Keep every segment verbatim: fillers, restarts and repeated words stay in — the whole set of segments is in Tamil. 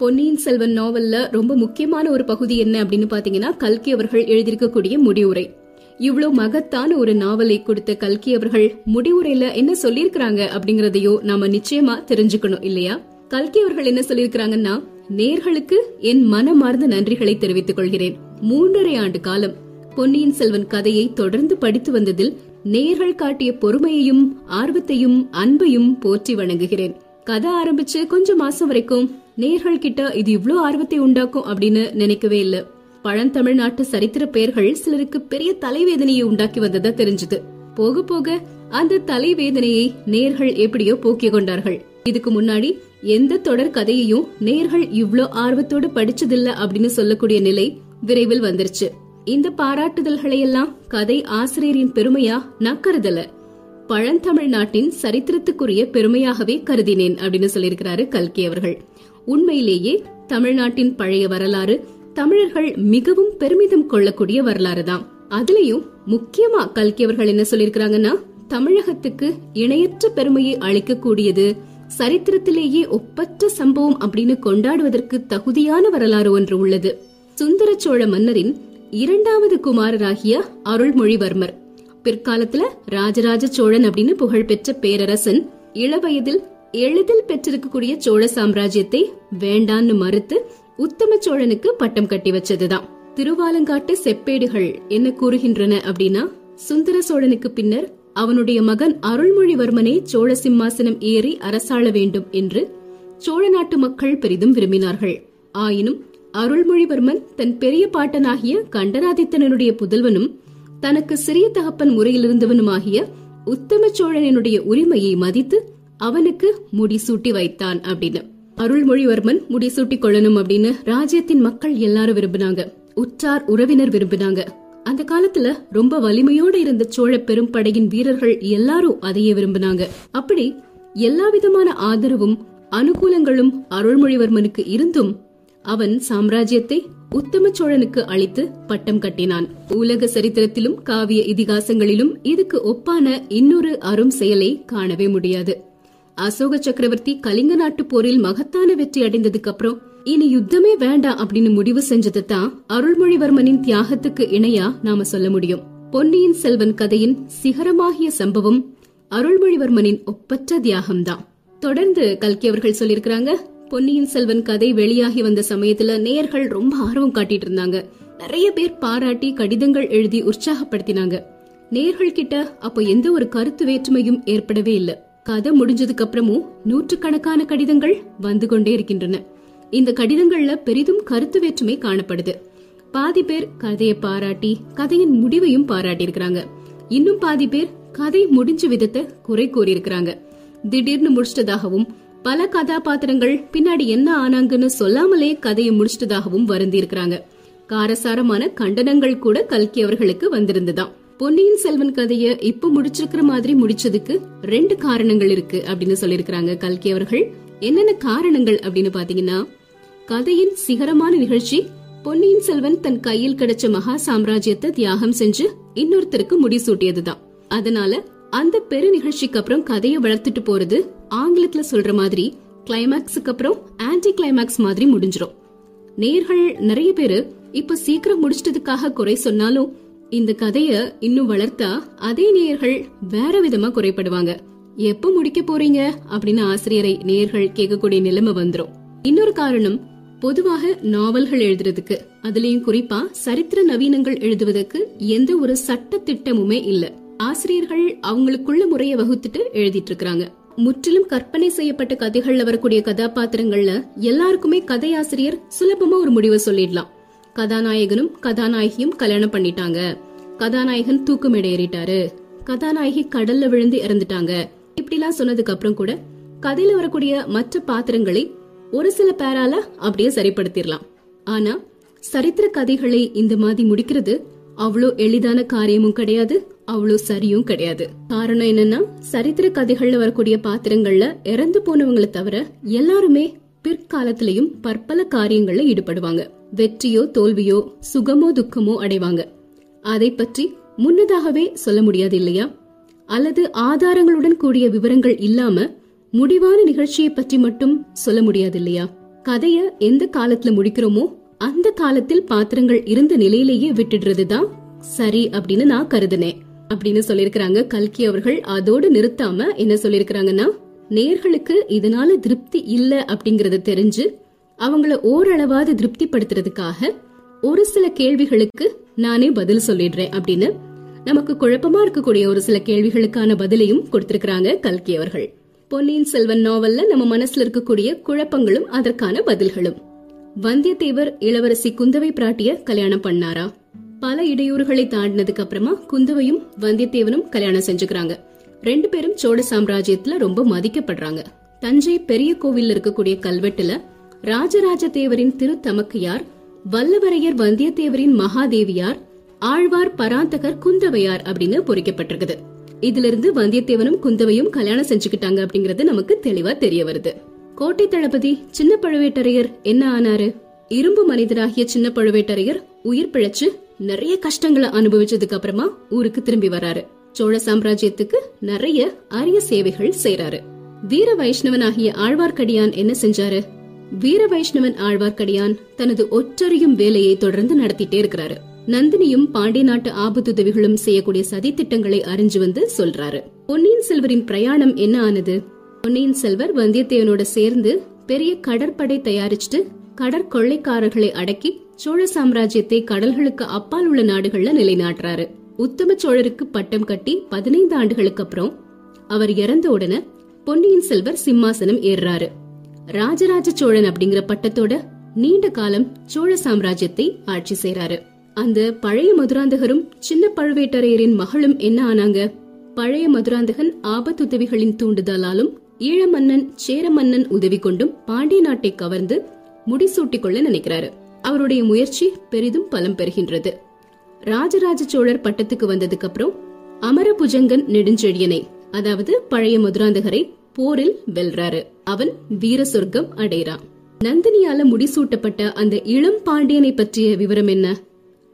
பொன்னியின் செல்வன் நாவல்ல ரொம்ப முக்கியமான ஒரு பகுதி என்ன அப்படின்னு பாத்தீங்கன்னா, கல்கி அவர்கள் எழுதியிருக்கக்கூடிய முடிவுரை. இவ்வளோ மகத்தான ஒரு நாவலை கொடுத்த கல்கி அவர்கள் முடிவுரையில என்ன சொல்லியிருக்கிறாங்க அப்படிங்கறதையோ நாம நிச்சயமா தெரிஞ்சுக்கணும் இல்லையா? கல்கி அவர்கள் என்ன சொல்லியிருக்கிறாங்கன்னா, நேர்களுக்கு என் மனமார்ந்த நன்றிகளை தெரிவித்துக் கொள்கிறேன். மூன்றரை ஆண்டு காலம் பொன்னியின் செல்வன் கதையை தொடர்ந்து படித்து வந்ததில் நேர்கள் காட்டிய பொறுமையையும் ஆர்வத்தையும் அன்பையும் போற்றி வணங்குகிறேன். கதை ஆரம்பிச்சு கொஞ்சம் மாசம் வரைக்கும் நேர்கள் கிட்ட இது இவ்ளோ ஆர்வத்தை உண்டாக்கும் அப்படின்னு நினைக்கவே இல்ல. பழந்தமிழ்நாட்டு சரித்திர பெயர்கள் சிலருக்கு பெரிய தலைவேதனையை உண்டாக்கி வந்ததா தெரிஞ்சது. போக போக அந்த தலைவேதனையை நேர்கள் எப்படியோ போக்கிக் கொண்டார்கள். இதுக்கு முன்னாடி எந்த தொடர் கதையையும் நேர்கள் இவ்ளோ ஆர்வத்தோடு படிச்சதில்ல அப்படின்னு சொல்லக்கூடிய நிலை விரைவில் வந்துருச்சு. இந்த பாராட்டுதல்களையெல்லாம் கதை ஆசிரியரின் பெருமையா நான் கருதல, பழந்தமிழ்நாட்டின் சரித்திரத்துக்குரிய பெருமையாகவே கருதினேன் அப்படின்னு சொல்லியிருக்கிறாரு கல்கி அவர்கள். உண்மையிலேயே தமிழ்நாட்டின் பழைய வரலாறு தமிழர்கள் மிகவும் பெருமிதம் கொள்ளக்கூடிய வரலாறு தான். அதுலயும் முக்கியமா கல்கி அவர்கள் என்ன சொல்லியிருக்கிறாங்கன்னா, தமிழகத்துக்கு இணையற்ற பெருமையை அளிக்கக்கூடியது, சரித்திரத்திலேயே ஒப்பற்ற சம்பவம் அப்படின்னு கொண்டாடுவதற்கு தகுதியான வரலாறு ஒன்று உள்ளது. சுந்தர சோழ மன்னரின் இரண்டாவது குமாரராகிய அருள்மொழிவர்மர், பிற்காலத்துல ராஜராஜ சோழன் அப்படின்னு புகழ்பெற்ற பேரரசன், இளவயதில் எளிதில் பெற்றிருக்கக்கூடிய சோழ சாம்ராஜ்யத்தை வேண்டான்னு மறுத்து உத்தம சோழனுக்கு பட்டம் கட்டி வச்சதுதான். திருவாலங்காட்டு செப்பேடுகள் என்ன கூறுகின்றன அப்படின்னா, சுந்தர சோழனுக்கு பின்னர் அவனுடைய மகன் அருள்மொழிவர்மனே சோழ சிம்மாசனம் ஏறி அரசாள வேண்டும் என்று சோழ நாட்டு மக்கள் பெரிதும் விரும்பினார்கள். ஆயினும் அருள்மொழிவர்மன் தன் பெரிய பாட்டனாகிய கண்டராதித்தனுடைய புதல்வனும் தனக்கு சிறிய தகப்பன் முறையிலிருந்தவனுமாகிய உத்தம சோழனுடைய உரிமையை மதித்து அவனுக்கு முடிசூட்டி வைத்தான் அப்படின்னு. அருள்மொழிவர்மன் முடிசூட்டி கொள்ளணும் அப்படின்னு ராஜ்யத்தின் மக்கள் எல்லாரும் விரும்பினாங்க, உற்றார் உறவினர் விரும்பினாங்க. அந்த காலத்துல ரொம்ப வலிமையோடு இருந்த சோழ பெரும்படையின் வீரர்கள் எல்லாரும் அதையே விரும்பினாங்க. அப்படி எல்லா விதமான ஆதரவும் அனுகூலங்களும் அருள்மொழிவர்மனுக்கு இருந்தும் அவன் சாம்ராஜ்யத்தை உத்தம சோழனுக்கு அளித்து பட்டம் கட்டினான். உலக சரித்திரத்திலும் காவிய இதிகாசங்களிலும் இதுக்கு ஒப்பான இன்னொரு அரும் செயலை காணவே முடியாது. அசோக சக்கரவர்த்தி கலிங்க நாட்டு போரில் மகத்தான வெற்றி அடைந்ததுக்கு அப்புறம் இனி யுத்தமே வேண்டாம் அப்படின்னு முடிவு செஞ்சது தான் அருள்மொழிவர்மனின் தியாகத்துக்கு இணையா நாம சொல்ல முடியும். பொன்னியின் செல்வன் கதையின் சிகரமாகிய சம்பவம் அருள்மொழிவர்மனின் ஒப்பற்ற தியாகம்தான். தொடர்ந்து கல்கி அவர்கள் சொல்லியிருக்கிறாங்க, பொன்னியின் செல்வன் கதை வெளியாகி வந்த சமயத்துல நேயர்கள் ரொம்ப ஆர்வம் காட்டிட்டு இருந்தாங்க. நிறைய பேர் பாராட்டி கடிதங்கள் எழுதி உற்சாகப்படுத்தினாங்க. நேயர்கள் கிட்ட அப்ப எந்த ஒரு கருத்து வேற்றுமையும் ஏற்படவே இல்ல. கதை முடிஞ்சதுக்கு அப்புறமும் நூற்றுக்கணக்கான கடிதங்கள் வந்து கொண்டே இருக்கின்றன. இந்த கடிதங்கள்ல பெரிதும் கருத்து வேற்றுமை காணப்படுது. பாதி பேர் கதையை பாராட்டி கதையின் முடிவையும் பாராட்டி இருக்கிறாங்க. இன்னும் பாதி பேர் கதை முடிஞ்ச விதத்தை குறை கூறியிருக்கிறாங்க. திடீர்னு முடிச்சிட்டதாகவும் பல கதாபாத்திரங்கள் பின்னாடி என்ன ஆனாங்கன்னு சொல்லாமலே கதையை முடிச்சிட்டதாகவும் வருந்திருக்கிறாங்க. காரசாரமான கண்டனங்கள் கூட கல்கி அவர்களுக்கு வந்திருந்துதான். பொன்னியின் செல்வன் கதையை இப்ப முடிச்சிருக்கிற மாதிரி முடிச்சதுக்கு ரெண்டு காரணங்கள் இருக்கு அப்படின்னு சொல்லியிருக்கிறாங்க கல்கி அவர்கள். என்னென்ன காரணங்கள் அப்படின்னு பாத்தீங்கன்னா, கதையின் சிகரமான நிகழ்ச்சி பொன்னியின் செல்வன் தன் கையில் கிடைச்ச மகா சாம்ராஜ்யத்தை தியாகம் செஞ்சு இன்னொருத்தருக்கு முடிசூட்டியதுதான். அதனால அந்த பெரு நிகழ்ச்சிக்கு அப்புறம் கதையை வளர்த்துட்டு போறது ஆங்கிலத்துல சொல்ற மாதிரி கிளைமேக்ஸுக்கு அப்புறம் ஆன்டி கிளைமேக்ஸ் மாதிரி முடிஞ்சிரும். நேயர்கள் நிறைய பேரு இப்ப சீக்கிரம் முடிச்சிட்டதுக்காக குறை சொன்னாலும் இந்த கதைய இன்னும் வளர்த்தா அதே நேயர்கள் வேற விதமா குறைபடுவாங்க. எப்ப முடிக்க போறீங்க அப்படின்னு ஆசிரியரை நேயர்கள் கேட்கக்கூடிய நிலைமை வந்துரும். இன்னொரு காரணம், பொதுவாக நாவல்கள் எழுதுறதுக்கு, அதுலயும் குறிப்பா சரித்திர நவீனங்கள் எழுதுவதற்கு எந்த ஒரு சட்ட திட்டமுமே இல்ல. ஆசிரியர்கள் அவங்களுக்குள்ள முறைய வகுத்துட்டு எழுதிட்டு இருக்காங்க. முற்றிலும் கற்பனை செய்யப்பட்ட கதைகள்ல வரக்கூடிய கதாபாத்திரங்கள்ல எல்லாருக்குமே கதையாசிரியர் சுலபமா ஒரு முடிவை சொல்லிடலாம். கதாநாயகனும் கதாநாயகியும் கல்யாணம் பண்ணிட்டாங்க, கதாநாயகன் தூக்கு மேடை ஏறிட்டாரு, கதாநாயகி கடல்ல விழுந்து இறந்துட்டாங்க, இப்படிலாம் சொன்னதுக்கு அப்புறம் கூட கதையில வரக்கூடிய மற்ற பாத்திரங்களை ஒரு சில பேரால அப்படியே சரிப்படுத்திடலாம். ஆனா சரித்திர கதைகளை இந்த மாதிரி முடிக்கிறது அவ்வளோ எளிதான காரியமும் கிடையாது, அவ்வளோ சரியும் கிடையாது. காரணம் என்னன்னா, சரித்திர கதைகள்ல வரக்கூடிய பாத்திரங்கள்ல இறந்து போனவங்களை தவிர எல்லாருமே பிற்காலத்திலையும் பற்பல காரியங்கள்ல ஈடுபடுவாங்க. வெற்றியோ தோல்வியோ சுகமோ துக்கமோ அடைவாங்க. அதை பற்றி முன்னதாகவே சொல்ல முடியாது இல்லையா? அல்லது ஆதாரங்களுடன் கூடிய விவரங்கள் இல்லாம முடிவான நிகழ்ச்சியை பற்றி மட்டும் சொல்ல முடியாது இல்லையா? கதையை எந்த காலத்துல முடிக்கிறோமோ அந்த காலத்தில் பாத்திரங்கள் இருந்த நிலையிலேயே விட்டுடுறதுதான் சரி அப்படின்னு நான் கருதுனேன் அப்படின்னு சொல்லிருக்காங்க கல்கி அவர்கள். அதோடு நிறுத்தாம என்ன சொல்லிருக்காங்கன்னா, நேர்களுக்கு இதனால திருப்தி இல்ல அப்படிங்கறத தெரிஞ்சு அவங்கள ஓரளவாவது திருப்தி படுத்துறதுக்காக ஒரு சில கேள்விகளுக்கு நானே பதில் சொல்லிடுறேன் அப்படின்னு நமக்கு குழப்பமா இருக்கக்கூடிய ஒரு சில கேள்விகளுக்கான பதிலையும் கொடுத்திருக்கிறாங்க கல்கி அவர்கள். பொன்னியின் செல்வன் நாவல்ல நம்ம மனசுல இருக்கக்கூடிய குழப்பங்களும் அதற்கான பதில்களும். வந்தியத்தேவர் இளவரசி குந்தவை பிராட்டிய கல்யாணம் பண்ணாரா? பல இடையூறுகளை தாண்டினதுக்கு அப்புறமா குந்தவையும் வந்தியத்தேவனும் கல்யாணம் செஞ்சுக்கிறாங்க. ரெண்டு பேரும் சோழ சாம்ராஜ்யத்துல ரொம்ப மதிக்கப்படுறாங்க. தஞ்சை பெரிய கோவில் இருக்கக்கூடிய கல்வெட்டுல ராஜராஜ தேவரின் திருத்தமக்கையார், வல்லவரையர் வந்தியத்தேவரின் மகாதேவியார், ஆழ்வார் பராந்தகர் குந்தவையார் அப்படின்னு பொறிக்கப்பட்டிருக்குது. இதுல இருந்து வந்தியத்தேவனும் குந்தவையும் கல்யாணம் செஞ்சுக்கிட்டாங்க அப்படிங்கறது நமக்கு தெளிவா தெரிய வருது. கோட்டை தளபதி சின்ன பழவேட்டரையர் என்ன ஆனாரு? இரும்பு மனிதராகிய சின்ன பழுவேட்டரையர் உயிர் பிழைச்சு நிறைய கஷ்டங்களை அனுபவிச்சதுக்கு அப்புறமா ஊருக்கு திரும்பி வராரு. சோழ சாம்ராஜ்யத்துக்கு நிறைய அரிய சேவைகள் செய்யறாரு. வீர வைஷ்ணவனாகிய ஆழ்வார்க்கடியான் என்ன செஞ்சாரு? வீர வைஷ்ணவன் ஆழ்வார்க்கடியான் தனது ஒற்றறியும் வேலையை தொடர்ந்து நடத்திட்டே இருக்கிறாரு. நந்தினியும் பாண்டிய நாட்டு ஆபத்துதவிகளும் செய்யக்கூடிய சதி திட்டங்களை அறிஞ்சு வந்து சொல்றாரு. பொன்னியின் செல்வரின் பிரயாணம் என்ன ஆனது? பொன்னியின் செல்வர் வந்தியத்தேவனோட சேர்ந்து பெரிய கடற்படை தயாரிச்சுட்டு கடற்கொள்ளைக்காரர்களை அடக்கி சோழ சாம்ராஜ்யத்தை கடல்களுக்கு அப்பால் உள்ள நாடுகள்ல நிலைநாட்டுறாரு. உத்தம சோழருக்கு பட்டம் கட்டி பதினைந்து ஆண்டுகளுக்கு அப்புறம் அவர் இறந்த உடனே பொன்னியின் செல்வர் சிம்மாசனம் ஏறுறாரு. ராஜராஜ சோழன் அப்படிங்கிற பட்டத்தோட நீண்ட காலம் சோழ சாம்ராஜ்யத்தை ஆட்சி செய்யறாரு. அந்த பழைய மதுராந்தகரும் சின்ன பழுவேட்டரையரின் மகளும் என்ன ஆனாங்க? பழைய மதுராந்தகன் ஆபத்துதவிகளின் தூண்டுதலாலும் ஈழ மன்னன் சேரமன்னன் உதவி கொண்டும் பாண்டிய நாட்டை கவர்ந்து முடிசூட்டிக் கொள்ள நினைக்கிறாரு. அவருடைய முயற்சி பெரிதும் பலம் பெறுகின்றது. ராஜராஜ சோழர் பட்டத்துக்கு வந்ததுக்கு அப்புறம் அமர புஜங்கன் நெடுஞ்செழியனை, அதாவது பழைய மதுராந்தகரை போரில் வெல்றாரு. அவன் வீர சொர்க்கம் அடைகிறான். நந்தினியால முடிசூட்டப்பட்ட அந்த இளம் பாண்டியனை பற்றிய விவரம் என்ன?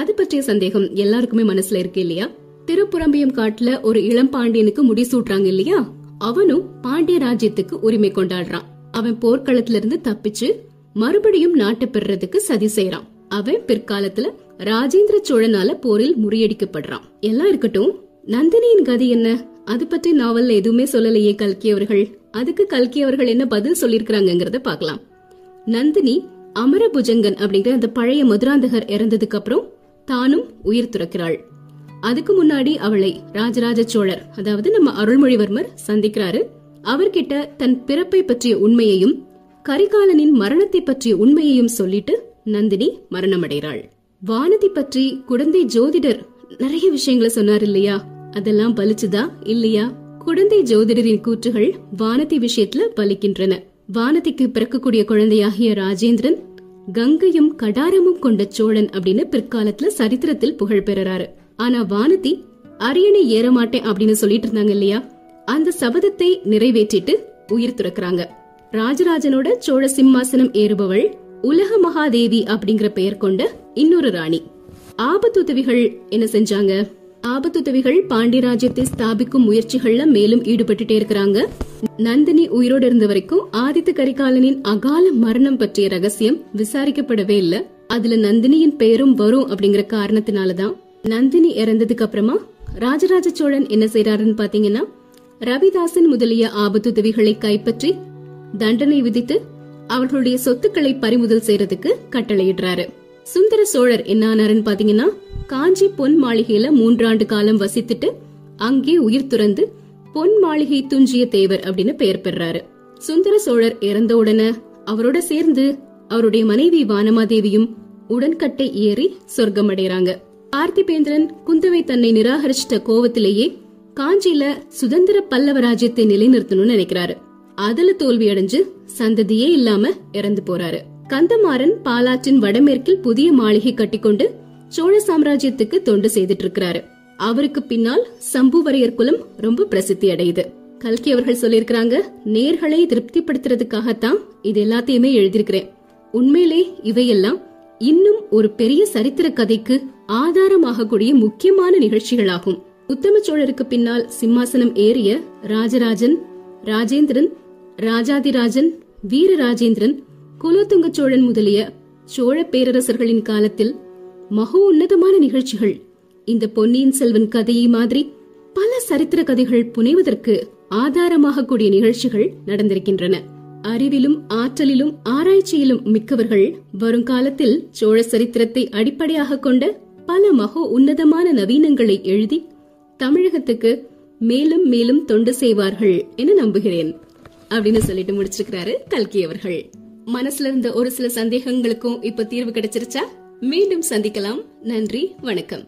அது பற்றிய சந்தேகம் எல்லாருக்குமே மனசுல இருக்கு இல்லையா? திருப்புரம்பியம் காட்டுல ஒரு இளம் பாண்டியனுக்கு முடிசூட்டுறாங்க இல்லையா? அவனும் பாண்டிய ராஜ்யத்துக்கு உரிமை கொண்டாடுறான். அவன் போர்க்களத்துல இருந்து தப்பிச்சு மறுபடியும் நாட்டை பெறறதுக்கு சதி செய்யறான். அவன் பிற்காலத்துல ராஜேந்திர சோழனால போரில் முறியடிக்கப்படுறான். எல்லாம் இருக்கட்டும், நந்தினியின் கதை என்ன? அது பற்றி நாவல்ல எதுவுமே சொல்லலையே கல்கி அவர்கள். அதுக்கு கல்கி அவர்கள் என்ன பதில் சொல்லிருக்காங்கங்கறத பார்க்கலாம். நந்தினி அமர புஜங்கன் அப்படிங்கிற அந்த பழைய மதுராந்தகர் இறந்ததுக்கு அப்புறம் தானும் உயிர் துறக்கிறாள். அதுக்கு முன்னாடி அவளை ராஜராஜ சோழர், அதாவது நம்ம அருள்மொழிவர்மர் சந்திக்கிறாரு. அவர்கிட்ட தன் பிறப்பை பற்றிய உண்மையையும் கரிகாலனின் மரணத்தை பற்றிய உண்மையையும் சொல்லிட்டு நந்தினி மரணமடைகிறாள். வானதி பற்றி குடந்தை ஜோதிடர் நிறைய விஷயங்களை சொன்னார் இல்லையா? அதெல்லாம் பலிச்சுதா இல்லையா? குடந்தை ஜோதிடரின் கூற்றுகள் வானதி விஷயத்துல பலிக்கின்றன. வானதிக்கு பிறக்கக்கூடிய குழந்தையாகிய ராஜேந்திரன் கங்கையும் கடாரமும் கொண்ட சோழன் அப்படின்னு பிற்காலத்துல சரித்திரத்தில் புகழ் பெறாரு. ஆனா வானதி அரியணை ஏறமாட்டேன் அப்படின்னு சொல்லிட்டு இருந்தாங்க இல்லையா? அந்த சபதத்தை நிறைவேற்றிட்டு உயிர் துறக்கிறாங்க. ராஜராஜனோட சோழ சிம்மாசனம் ஏறுபவள் உலக மகாதேவி அப்படிங்கிற பெயர் கொண்ட இன்னொரு ராணி. ஆபத்துதவிகள் என்ன செஞ்சாங்க? ஆபத்துதவிகள் பாண்டியராஜ்யத்தை ஸ்தாபிக்கும் முயற்சிகள்ல மேலும் ஈடுபட்டுட்டே இருக்கிறாங்க. நந்தினி உயிரோடு இருந்த வரைக்கும் ஆதித்த கரிகாலனின் அகால மரணம் பற்றிய ரகசியம் விசாரிக்கப்படவே இல்ல. அதுல நந்தினியின் பெயரும் வரும் அப்படிங்கிற காரணத்தினாலதான் நந்தினி இறந்ததுக்கு அப்புறமா ராஜராஜ சோழன் என்ன செய்யறாருன்னு பாத்தீங்கன்னா, ரவிதாசன் முதலிய ஆபத்துதவிகளை கைப்பற்றி தண்டனை விதித்து அவர்களுடைய சொத்துக்களை பறிமுதல் செய்யறதுக்கு கட்டளையிடுறாரு. சுந்தர சோழர் என்ன ஆனாருன்னு பாத்தீங்கன்னா, காஞ்சி பொன் மாளிகையில மூன்றாண்டு காலம் வசித்துட்டு அங்கே உயிர் துறந்து பொன் மாளிகை துஞ்சிய தேவர் அப்படின்னு பெயர் பெறாரு. சுந்தர சோழர் இறந்த உடனே அவரோட சேர்ந்து அவருடைய மனைவி வானமாதேவியும் உடன்கட்டை ஏறி சொர்க்கம் அடைறாங்க. பார்த்திபேந்திரன் குந்தவை தன்னை நிராகரிச்சிட்ட கோவத்திலேயே காஞ்சியில சுதந்திர பல்லவ ராஜ்யத்தை நிலைநிறுத்தணும்னு நினைக்கிறாரு. அதுல தோல்வி அடைஞ்சு சந்ததியே இல்லாம இறந்து போறாரு. கந்தமாறன் பாலாற்றின் வடமேற்கில் புதிய மாளிகை கட்டிக்கொண்டு சோழ சாம்ராஜ்யத்துக்கு தொண்டு செய்துட்டு இருக்கிறாரு. அவருக்கு பின்னால் சம்புவரையர் குலம் ரொம்ப பிரசித்தி அடையுது. கல்கி அவர்கள் சொல்லிருக்காங்க, நேர்களை திருப்திப்படுத்துறதுக்காகத்தான் இது எல்லாத்தையுமே எழுதியிருக்கிறேன். உண்மையிலே இவையெல்லாம் இன்னும் ஒரு பெரிய சரித்திர கதைக்கு ஆதாரமாக கூடிய முக்கியமான நிகழ்ச்சிகளாகும். உத்தம சோழருக்கு பின்னால் சிம்மாசனம் ஏறிய ராஜராஜன், ராஜேந்திரன், ராஜாதிராஜன், வீரராஜேந்திரன், குலோத்துங்க சோழன் முதலிய சோழ பேரரசர்களின் காலத்தில் மகோன்னதமான நிகழ்ச்சிகள் இந்த பொன்னியின் செல்வன் கதையை மாதிரி பல சரித்திர கதைகள் புனைவதற்கு ஆதாரமாக கூடிய நிகழ்ச்சிகள் நடந்திருக்கின்றன. அறிவிலும் ஆற்றலிலும் ஆராய்ச்சியிலும் மிக்கவர்கள் வருங்காலத்தில் சோழ சரித்திரத்தை அடிப்படையாக கொண்ட பல மகோ உன்னதமான நவீனங்களை எழுதி தமிழகத்துக்கு மேலும் மேலும் தொண்டு செய்வார்கள் என நம்புகிறேன் அப்படின்னு சொல்லிட்டு முடிச்சிருக்கிறாரு கல்கி அவர்கள். மனசுல இருந்த ஒரு சில சந்தேகங்களுக்கும் இப்ப தீர்வு கிடைச்சிருச்சா? மீண்டும் சந்திக்கலாம். நன்றி, வணக்கம்.